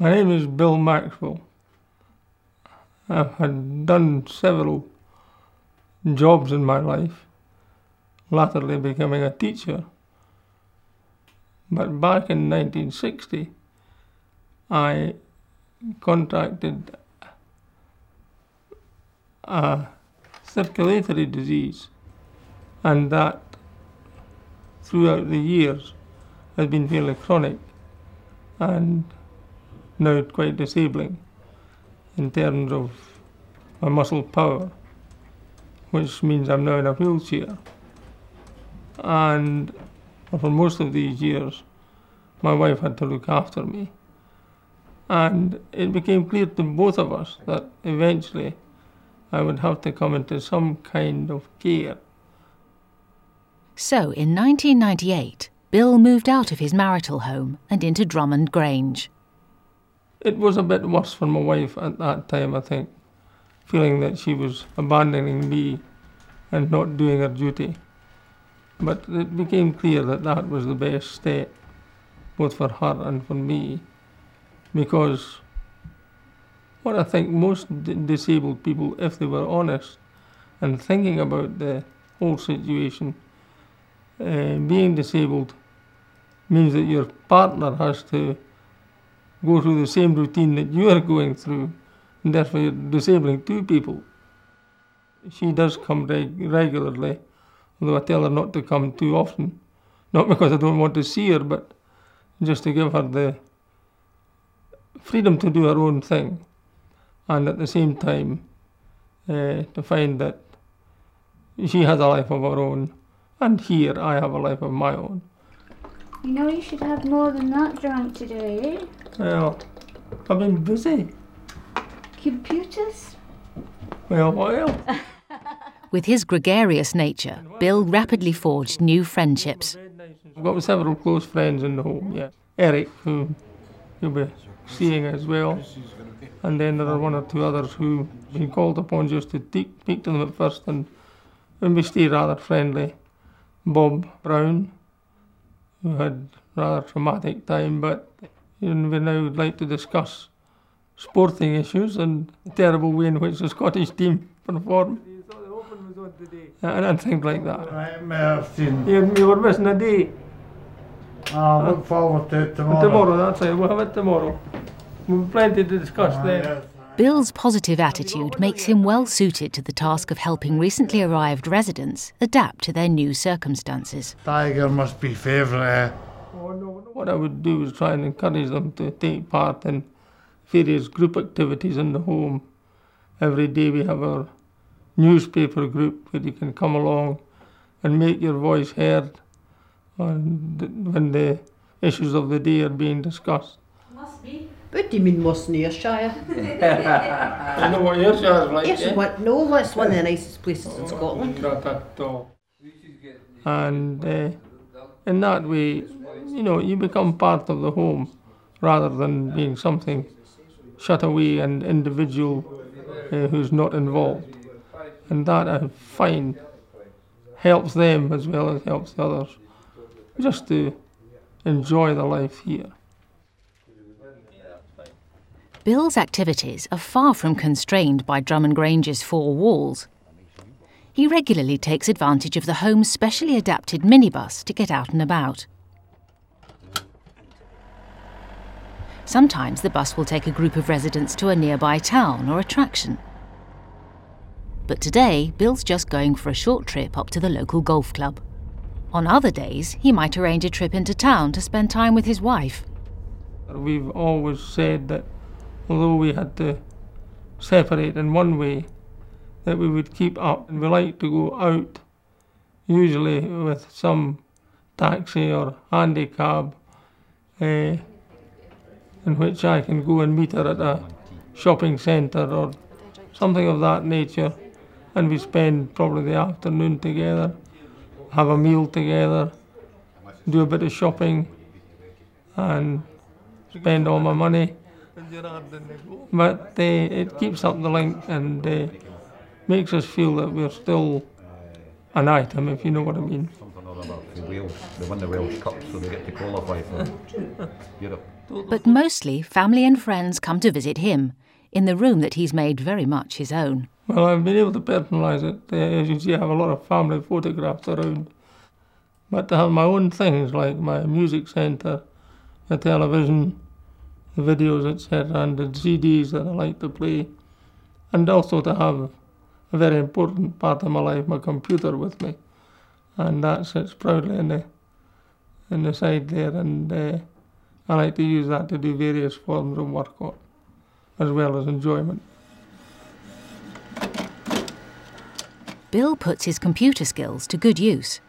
My name is Bill Maxwell. I had done several jobs in my life, latterly becoming a teacher. But back in 1960, I contracted a circulatory disease, and that throughout the years has been fairly chronic and now quite disabling in terms of my muscle power, which means I'm now in a wheelchair. And for most of these years, my wife had to look after me. And it became clear to both of us that eventually I would have to come into some kind of care. So in 1998, Bill moved out of his marital home and into Drummond Grange. It was a bit worse for my wife at that time, I think, feeling that she was abandoning me and not doing her duty. But it became clear that that was the best step, both for her and for me, because what I think most disabled people, if they were honest and thinking about the whole situation, being disabled means that your partner has to go through the same routine that you are going through, and therefore you're disabling two people. She does come regularly, although I tell her not to come too often, not because I don't want to see her, but just to give her the freedom to do her own thing, and at the same time to find that she has a life of her own, and here I have a life of my own. You know you should have more than that drunk today, eh? Well, I've been busy. Computers? Well, what else? With his gregarious nature, Bill rapidly forged new friendships. I've got several close friends in the home, yeah. Eric, who you'll be seeing as well, and then there are one or two others who've been called upon just to speak to them at first, and we stay rather friendly. Bob Brown, who had a rather traumatic time, but we now would like to discuss sporting issues and the terrible way in which the Scottish team performed. And things like that. Right, Martin. You were missing a day. I look forward to it tomorrow. Tomorrow, that's it. We'll have it tomorrow. We'll have plenty to discuss then. Yes. Bill's positive attitude makes him well suited to the task of helping recently arrived residents adapt to their new circumstances. Tiger must be favourite. What I would do is try and encourage them to take part in various group activities in the home. Every day we have our newspaper group where you can come along and make your voice heard when the issues of the day are being discussed. Must be. What do you mean, mustn't Ayrshire? I know what Ayrshire's like, no, that's one of the nicest places in Scotland. Not at all. And in that way, you know, you become part of the home rather than being something shut away and individual who's not involved. And that, I find, helps them as well as helps the others just to enjoy the life here. Bill's activities are far from constrained by Drummond Grange's four walls. He regularly takes advantage of the home's specially adapted minibus to get out and about. Sometimes the bus will take a group of residents to a nearby town or attraction. But today, Bill's just going for a short trip up to the local golf club. On other days, he might arrange a trip into town to spend time with his wife. We've always said that although we had to separate in one way, that we would keep up. And we like to go out, usually with some taxi or handicab, in which I can go and meet her at a shopping centre or something of that nature. And we spend probably the afternoon together, have a meal together, do a bit of shopping, and spend all my money. But it keeps up the link and makes us feel that we're still an item, if you know what I mean. They win the Welsh Cup, so they get to qualify for Europe. But mostly family and friends come to visit him, in the room that he's made very much his own. Well, I've been able to personalise it. As you see, I have a lot of family photographs around. But to have my own things, like my music centre, the television, the videos, etc., and the CDs that I like to play, and also to have a very important part of my life, my computer with me. And that sits proudly in the side there, and I like to use that to do various forms of work on, as well as enjoyment. Bill puts his computer skills to good use.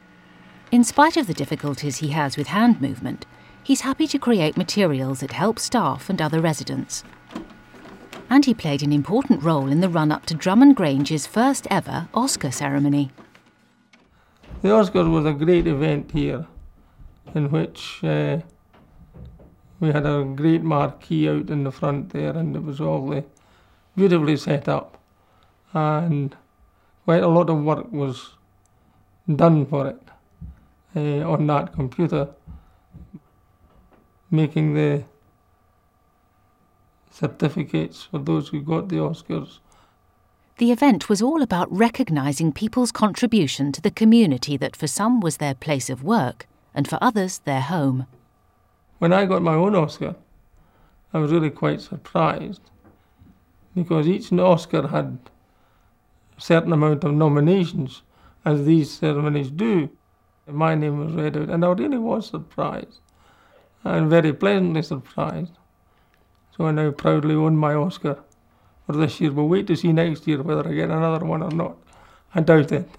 In spite of the difficulties he has with hand movement, he's happy to create materials that help staff and other residents. And he played an important role in the run-up to Drummond Grange's first ever Oscar ceremony. The Oscars was a great event here, in which we had a great marquee out in the front there, and it was all beautifully set up. And quite a lot of work was done for it on that computer, making the certificates for those who got the Oscars. The event was all about recognising people's contribution to the community that for some was their place of work and for others their home. When I got my own Oscar, I was really quite surprised, because each Oscar had a certain amount of nominations, as these ceremonies do. My name was read out, and I really was surprised, and very pleasantly surprised. So I now proudly own my Oscar for this year. We'll wait to see next year whether I get another one or not. I doubt it.